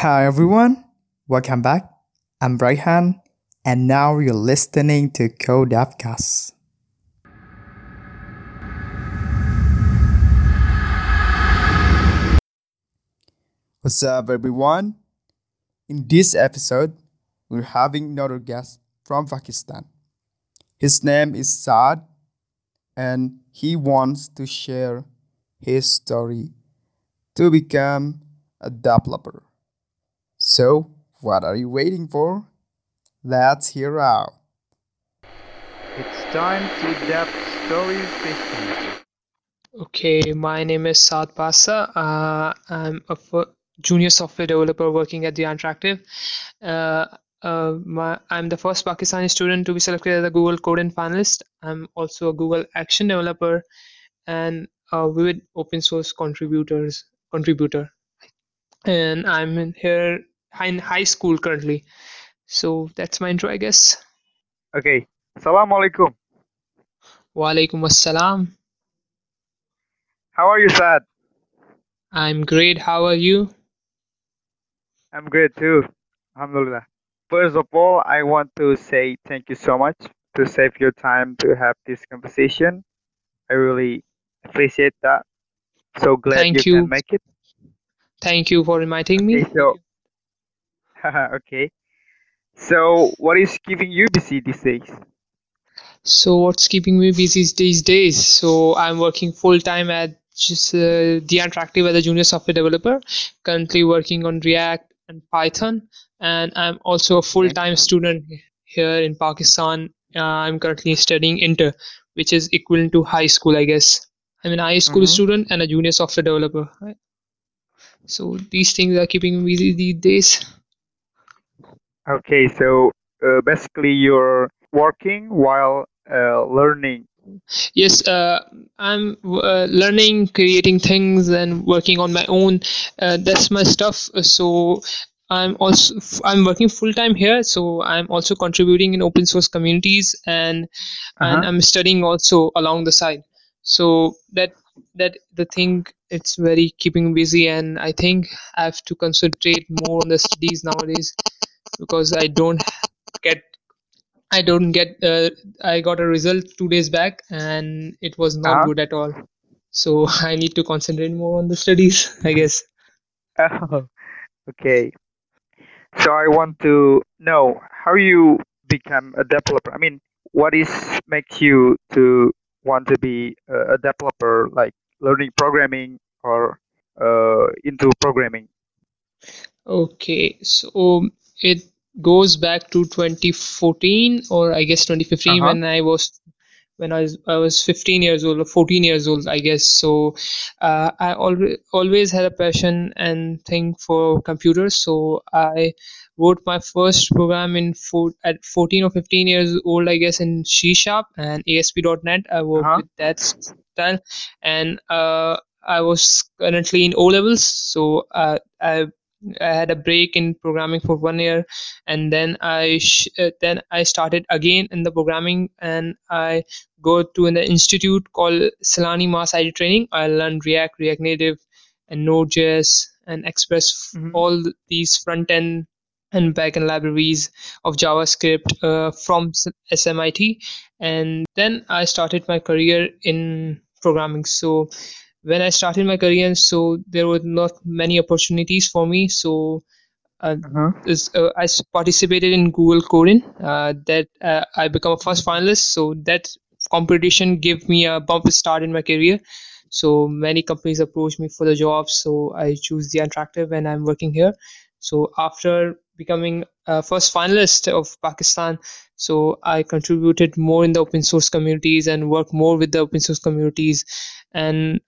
Hi everyone, welcome back. I'm Brayhan, and now you're listening to Code Defcast. What's up everyone? In this episode, we're having another guest from Pakistan. His name is Saad, and he wants to share his story to become a developer. So, what are you waiting for? Let's hear out. It's time to Dev Stories 15. Okay, my name is Saad Pasa. I'm a junior software developer working at the Interactive. I'm the first Pakistani student to be selected as a Google Code-in finalist. I'm also a Google Action developer and a Vivid open source contributor. And I'm here in high school currently. So that's my intro, I guess. Okay. Assalamu alaikum. Wa alaikum assalam. How are you, Saad? I'm great. How are you? I'm great too. Alhamdulillah. First of all, I want to say thank you so much to save your time to have this conversation. I really appreciate that. So glad you can make it. Thank you for inviting me. So what is keeping you busy these days? So what's keeping me busy these days? So I'm working full-time at just the Interactive as a junior software developer, currently working on React and Python. And I'm also a full-time student here in Pakistan. I'm currently studying Inter, which is equivalent to high school, I guess. I'm a high school student and a junior software developer. Right? So these things are keeping me busy these days. Okay, so basically you're working while learning. Yes, I'm learning, creating things and working on my own. That's my stuff. So I'm working full time here. So I'm also contributing in open source communities and I'm studying also along the side. So that the thing, it's very keeping busy, and I think I have to concentrate more on the studies nowadays because I got a result 2 days back and it was not good at all, so I need to concentrate more on the studies, I guess. Okay, so I want to know how you become a developer. I mean, what is makes you to want to be a developer, like learning programming or into programming? Okay, so it goes back to 2014 or I guess 2015 when I was 15 years old or 14 years old, I guess. So I always had a passion and thing for computers, so I wrote my first program at 14 or 15 years old, I guess, in C Sharp and ASP.NET. I worked with that style, and I was currently in O-levels, so I had a break in programming for 1 year, and then I started again in the programming, and I go to an institute called Saylani Mass IT Training. I learned React Native, and Node.js, and Express, all these front-end and backend libraries of JavaScript from SMIT, and then I started my career in programming. So when I started my career, so there were not many opportunities for me. So I participated in Google Code-in. That I become a first finalist. So that competition gave me a bump start in my career. So many companies approached me for the job. So I choose the Interactive, and I'm working here. So after becoming first finalist of Pakistan, so I contributed more in the open source communities and worked more with the open source communities, and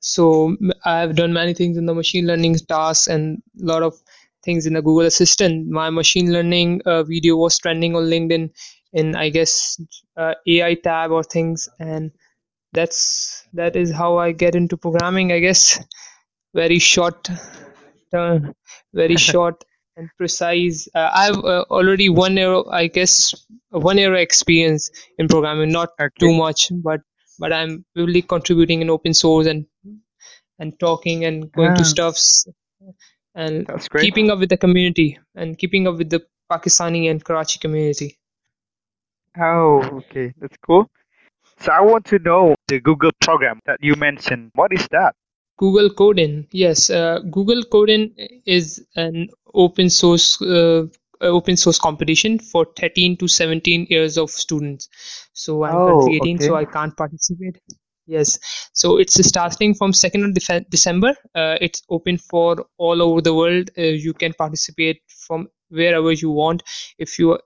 so I have done many things in the machine learning tasks and a lot of things in the Google Assistant. My machine learning video was trending on LinkedIn in, I guess, AI tab or things, and that is how I get into programming, I guess. Very short and precise. I have already 1 year, I guess, 1 year experience in programming, not too much, but I'm really contributing in open source and talking and going to stuffs and keeping up with the community and keeping up with the Pakistani and Karachi community. Oh, okay. That's cool. So I want to know the Google program that you mentioned. What is that? Google Code-in. Yes, Google Code-in is an open source competition for 13 to 17 years of students. So I'm currently 18, so I can't participate. Yes, so it's starting from 2nd of December. It's open for all over the world. You can participate from wherever you want. If you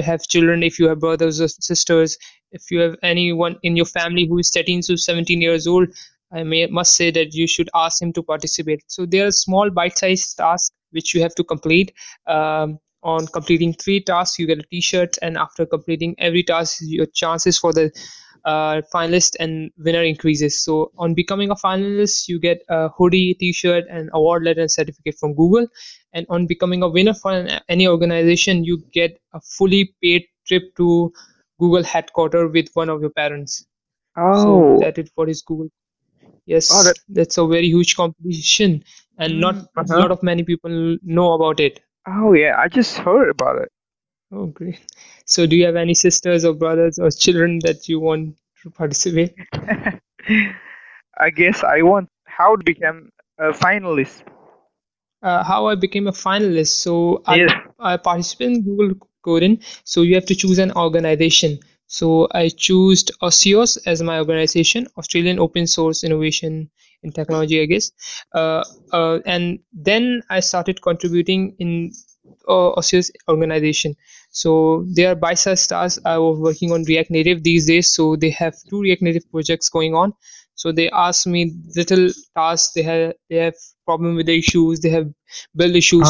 have children, if you have brothers or sisters, if you have anyone in your family who is 13 to 17 years old, I must say that you should ask him to participate. So there are small bite-sized tasks which you have to complete. On completing 3 tasks, you get a T-shirt, and after completing every task, your chances for the finalist and winner increases. So on becoming a finalist, you get a hoodie, T-shirt, and award letter and certificate from Google. And on becoming a winner for any organization, you get a fully paid trip to Google headquarters with one of your parents. Oh, so that is what is Google. Yes, that's a very huge competition, and not a lot of many people know about it. Oh yeah, I just heard about it. Oh, great. So do you have any sisters or brothers or children that you want to participate? I guess I want how to become a finalist. How I became a finalist. So yes. I participated in Google Code-in. So you have to choose an organization. So I chose OSEOS as my organization, Australian Open Source Innovation in Technology, I guess. And then I started contributing in OSEOS organization. So there are bite-sized tasks. I was working on React Native these days, so they have 2 React Native projects going on. So they asked me little tasks. They have problem with the issues. They have build issues.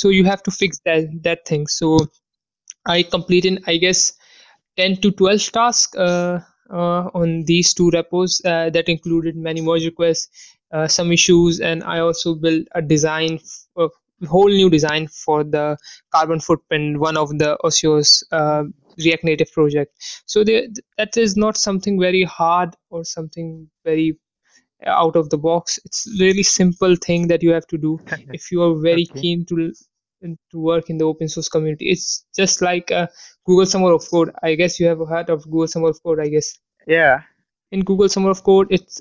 So you have to fix that thing. So I completed, I guess, 10 to 12 tasks on these 2 repos that included many merge requests, some issues, and I also built a design, a whole new design for the carbon footprint, one of the OSEOS React Native project. So that is not something very hard or something very out of the box. It's really simple thing that you have to do if you are very keen to work in the open source community. It's just like Google Summer of Code. I guess you have heard of Google Summer of Code, I guess. Yeah. In Google Summer of Code, it's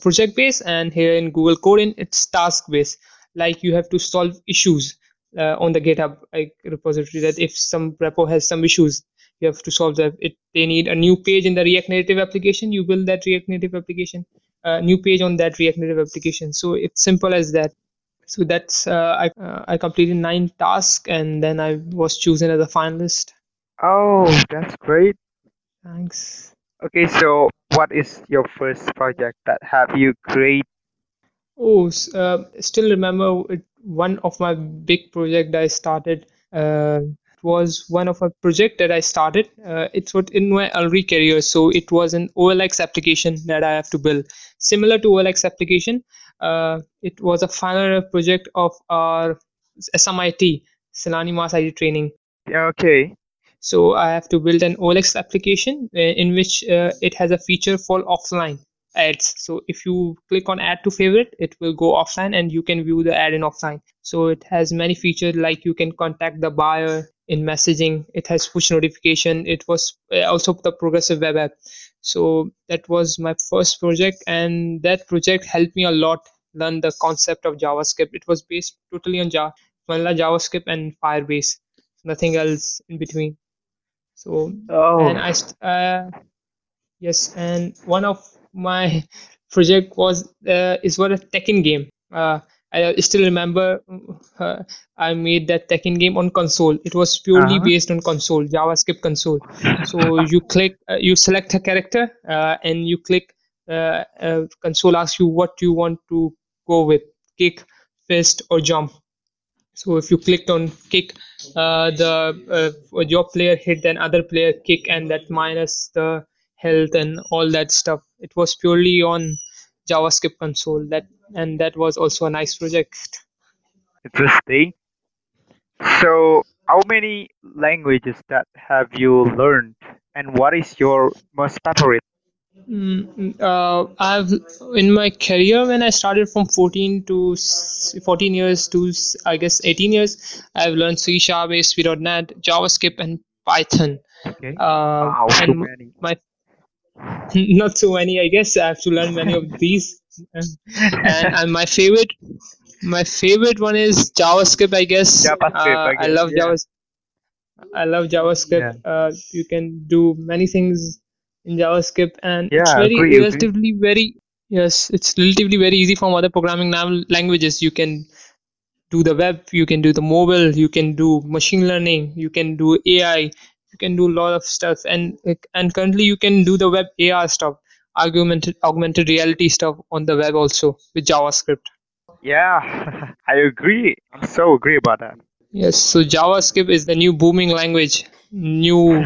project based, and here in Google Code-in, it's task based. Like you have to solve issues on the GitHub repository. That if some repo has some issues, you have to solve that. If they need a new page in the React Native application, you build that React Native application, new page on that React Native application. So it's simple as that. So that's I completed 9 tasks, and then I was chosen as a finalist. Oh, that's great. Thanks. Okay, so what is your first project that have you created? Oh, still remember one of my big project I started. It was one of a project that I started. It's what in my early career. So it was an OLX application that I have to build. Similar to OLX application, it was a final project of our SMIT, Saylani Mass IT Training. Okay. So I have to build an OLX application in which it has a feature for offline ads. So if you click on add to favorite, it will go offline and you can view the ad in offline. So it has many features, like you can contact the buyer in messaging. It has push notification. It was also the progressive web app. So that was my first project, and that project helped me a lot learn the concept of JavaScript. It was based totally on JavaScript and Firebase, nothing else in between. So and I yes, and one of my project was a Tekken game. I still remember I made that Tekken game on console. It was purely based on console, JavaScript console. So you select a character, and you click. Console asks you what you want to go with: kick, fist, or jump. So if you clicked on kick, your player hit another player kick, and that minus the health and all that stuff. It was purely on JavaScript console, that was also a nice project. Interesting. So how many languages that have you learned, and what is your most favorite? I've in my career, when I started from 14 years to I guess 18 years, I've learned C Sharp, ASP.NET, JavaScript, and Python. Okay. Wow, and many. Not so many, I guess. I have to learn many of these. And my favorite one is JavaScript, I guess. I love JavaScript. I love JavaScript. Yeah. You can do many things in JavaScript, and it's relatively very easy from other programming languages. You can do the web, you can do the mobile, you can do machine learning, you can do AI, you can do a lot of stuff, and currently you can do the web AR stuff, augmented reality stuff on the web also with JavaScript. Yeah, I agree. I so agree about that. Yes, so JavaScript is the new booming language, new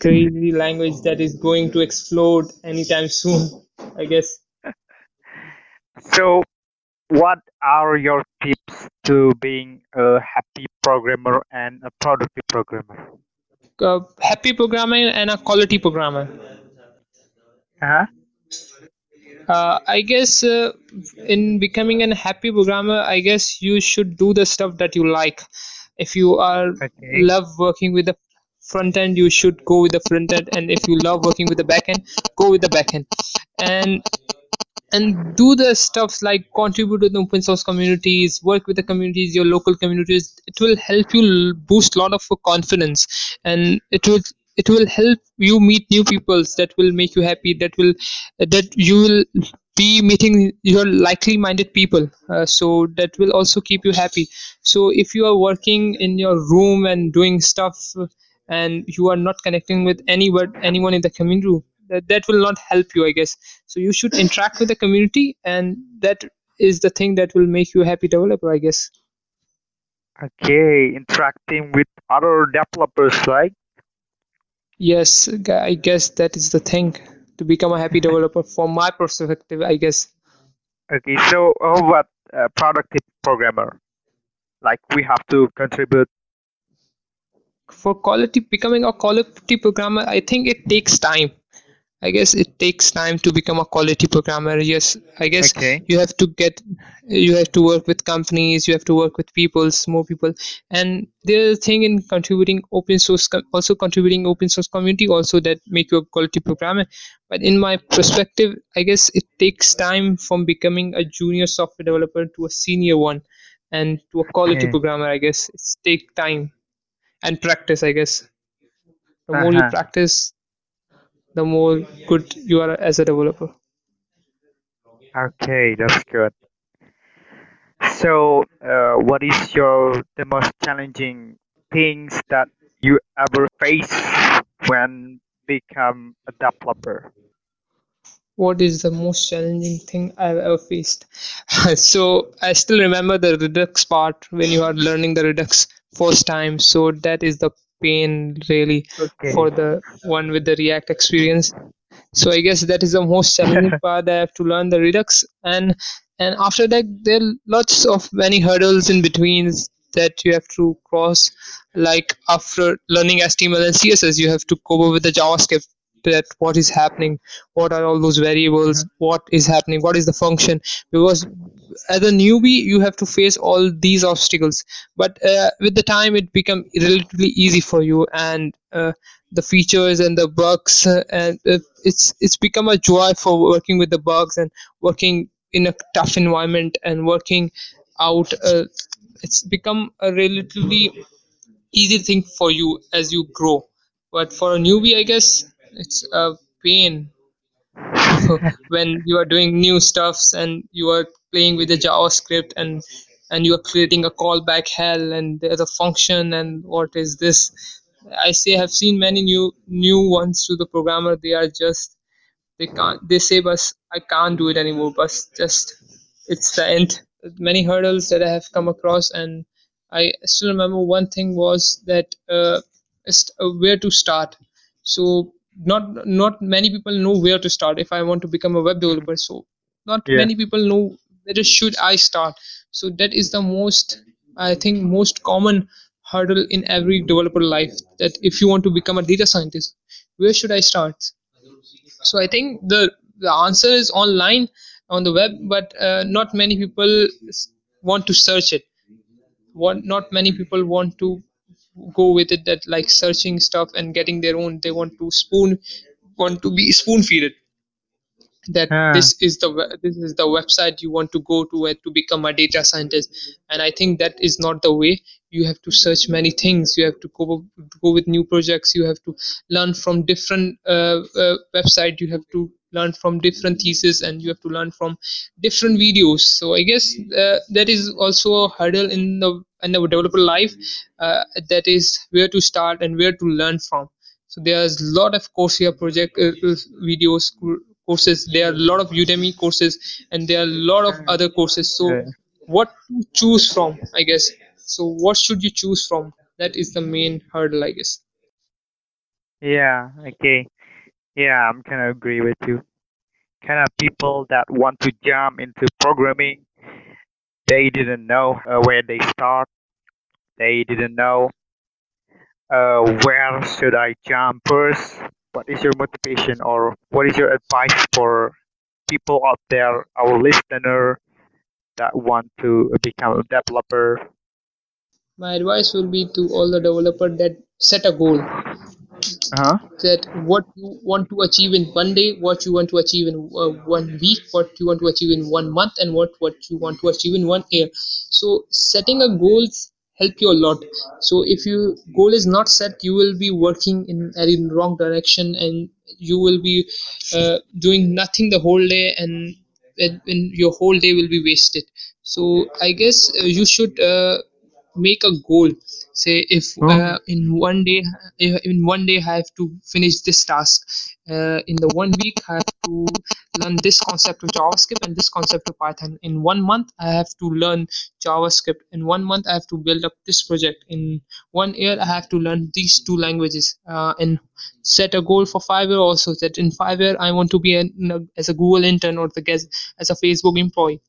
crazy language that is going to explode anytime soon, I guess. So, what are your tips to being a happy programmer and a productive programmer? Happy programmer and a quality programmer. Uh-huh. I guess in becoming a happy programmer, I guess you should do the stuff that you like. If you love working with the front end, you should go with the front end, and if you love working with the back end, go with the back end, and do the stuff like contribute to the open source communities, work with the communities, your local communities. It will help you boost a lot of confidence, and it will help you meet new people that will make you happy, that you will be meeting your likely minded people, so that will also keep you happy. So if you are working in your room and doing stuff and you are not connecting with anyone in the community, that will not help you, I guess. So you should interact with the community, and that is the thing that will make you a happy developer, I guess. Okay, interacting with other developers, right? Yes, I guess that is the thing to become a happy developer from my perspective, I guess. Okay, so how about productive programmer? Like we have to contribute. For becoming a quality programmer, I think it takes time. I guess it takes time to become a quality programmer. Yes, I guess you have to work with companies, you have to work with people, more people. And the thing in contributing open source, also contributing open source community also that make you a quality programmer. But in my perspective, I guess it takes time from becoming a junior software developer to a senior one and to a quality programmer, I guess. It's take time and practice, I guess. The more you practice, the more good you are as a developer. Okay, that's good. So, what is the most challenging things that you ever face when become a developer? What is the most challenging thing I've ever faced? So, I still remember the Redux part when you are learning the Redux first time. So, that is the pain really for the one with the React experience. So I guess that is the most challenging part. I have to learn the Redux, and after that there are lots of many hurdles in between that you have to cross. Like after learning HTML and CSS, you have to cope up with the JavaScript. That what is happening, what are all those variables, what is happening, what is the function, because as a newbie you have to face all these obstacles, but with the time it become relatively easy for you, and the features and the bugs, and it's become a joy for working with the bugs and working in a tough environment and working out. It's become a relatively easy thing for you as you grow, but for a newbie I guess it's a pain when you are doing new stuffs and you are playing with the JavaScript and you are creating a callback hell and there's a function and what is this. I have seen many new ones to the programmer. They are just they say I can't do it anymore, but just it's the end. Many hurdles that I have come across, and I still remember one thing was that where to start. So not many people know where to start if I want to become a web developer. So many people know where should I start. So that is the most common hurdle in every developer life, that if you want to become a data scientist, where should I start? So I think the answer is online on the web, but not many people want to search it. Not many people want to go with it, that like searching stuff and getting their own. They want to be spoon-fed that this is the website you want to go to to become a data scientist. And I think that is not the way. You have to search many things. You have to go with new projects. You have to learn from different website. You have to learn from different theses, and you have to learn from different videos. So I guess that is also a hurdle in the developer life. That is where to start and where to learn from. So there's a lot of Coursera project videos, courses. There are a lot of Udemy courses, and there are a lot of other courses. So what to choose from, I guess. So what should you choose from? That is the main hurdle, I guess. Yeah, okay. Yeah, I'm kind of agree with you. Kind of people that want to jump into programming, they didn't know where they start. They didn't know where should I jump first. What is your motivation, or what is your advice for people out there, our listener that want to become a developer? My advice will be to all the developers that set a goal. That what you want to achieve in one day, what you want to achieve in 1 week, what you want to achieve in 1 month, and what you want to achieve in 1 year. So setting a goals help you a lot. So if your goal is not set, you will be working in wrong direction, and you will be doing nothing the whole day, and your whole day will be wasted. So I guess you should make a goal. Say if in one day I have to finish this task, in the 1 week I have to learn this concept of JavaScript and this concept of Python, in 1 month I have to learn JavaScript, in 1 month I have to build up this project, in 1 year I have to learn these two languages, and set a goal for 5 years also, that in 5 years I want to be as a Google intern or as a Facebook employee.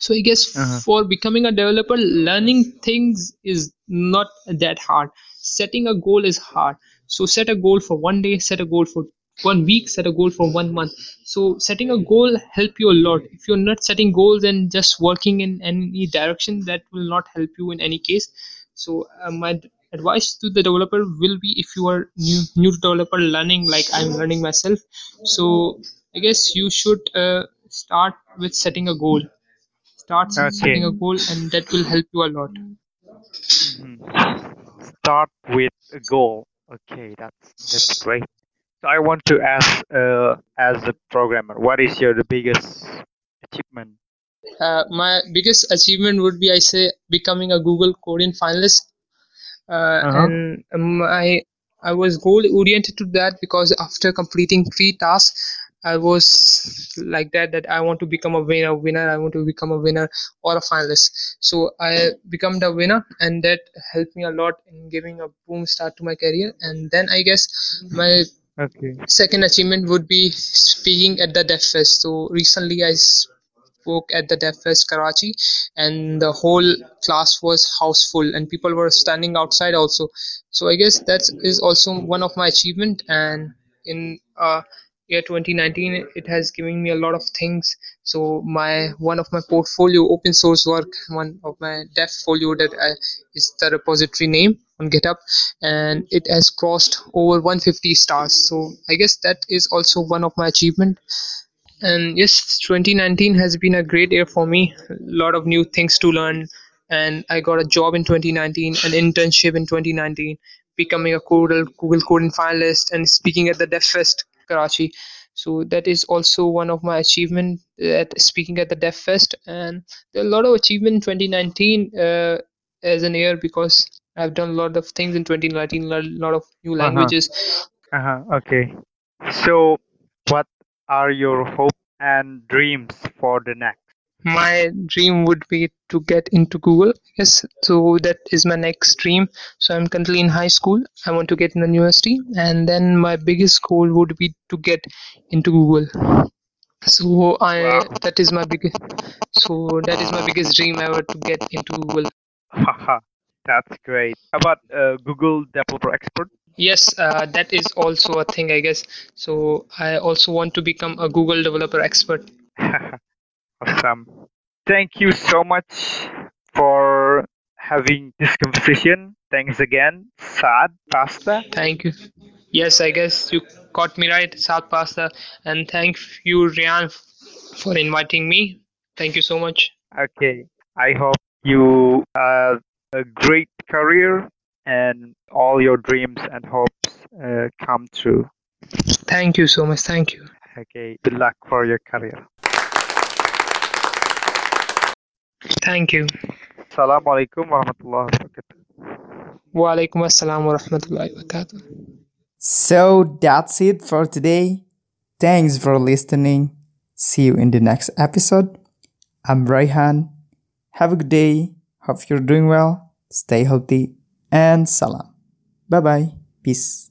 So I guess for becoming a developer, learning things is not that hard. Setting a goal is hard. So set a goal for 1 day, set a goal for 1 week, set a goal for 1 month. So setting a goal help you a lot. If you're not setting goals and just working in any direction, that will not help you in any case. So my advice to the developer will be, if you are new developer learning, like I'm learning myself. So I guess you should start with setting a goal. Start setting a goal, and that will help you a lot. Start with a goal. Okay, that's great. So I want to ask, as a programmer, what is your biggest achievement? My biggest achievement would be, I say, becoming a Google Code-in finalist. And I was goal oriented to that, because after completing 3 tasks, I was like that I want to become a winner. I want to become a winner or a finalist. So I became the winner, and that helped me a lot in giving a boom start to my career. And then I guess my second achievement would be speaking at the DevFest. So recently I spoke at the DevFest Karachi, and the whole class was house full, and people were standing outside also. So I guess that is also one of my achievement. And in year 2019, it has given me a lot of things. So one of my portfolio open source work, one of my devfolio is the repository name on GitHub, and it has crossed over 150 stars. So I guess that is also one of my achievement. And yes, 2019 has been a great year for me. A lot of new things to learn, and I got a job in 2019, an internship in 2019, becoming a Google Code-in finalist, and speaking at the DevFest Karachi. So that is also one of my achievement at speaking at the DevFest. And there are a lot of achievement in 2019 as an year, because I've done a lot of things in 2019, a lot of new languages. Okay. So what are your hopes and dreams for the next? My dream would be to get into Google. Yes, so that is my next dream. So I'm currently in high school. I want to get in the university, and then my biggest goal would be to get into Google. So that is my biggest dream ever, to get into Google. That's great. How about Google Developer Expert? Yes, that is also a thing, I guess. So I also want to become a Google developer expert. Awesome. Thank you so much for having this conversation. Thanks again, Saad Pasa. Thank you. Yes, I guess you caught me right, Saad Pasa. And thank you, Brayhan, for inviting me. Thank you so much. Okay. I hope you have a great career and all your dreams and hopes come true. Thank you so much. Thank you. Okay. Good luck for your career. Thank you. Assalamu alaikum wa rahmatullahi wa barakatuh. Wa alaikum assalam wa rahmatullahi wa barakatuh. So that's it for today. Thanks for listening. See you in the next episode. I'm Brayhan. Have a good day. Hope you're doing well. Stay healthy. And salam. Bye bye. Peace.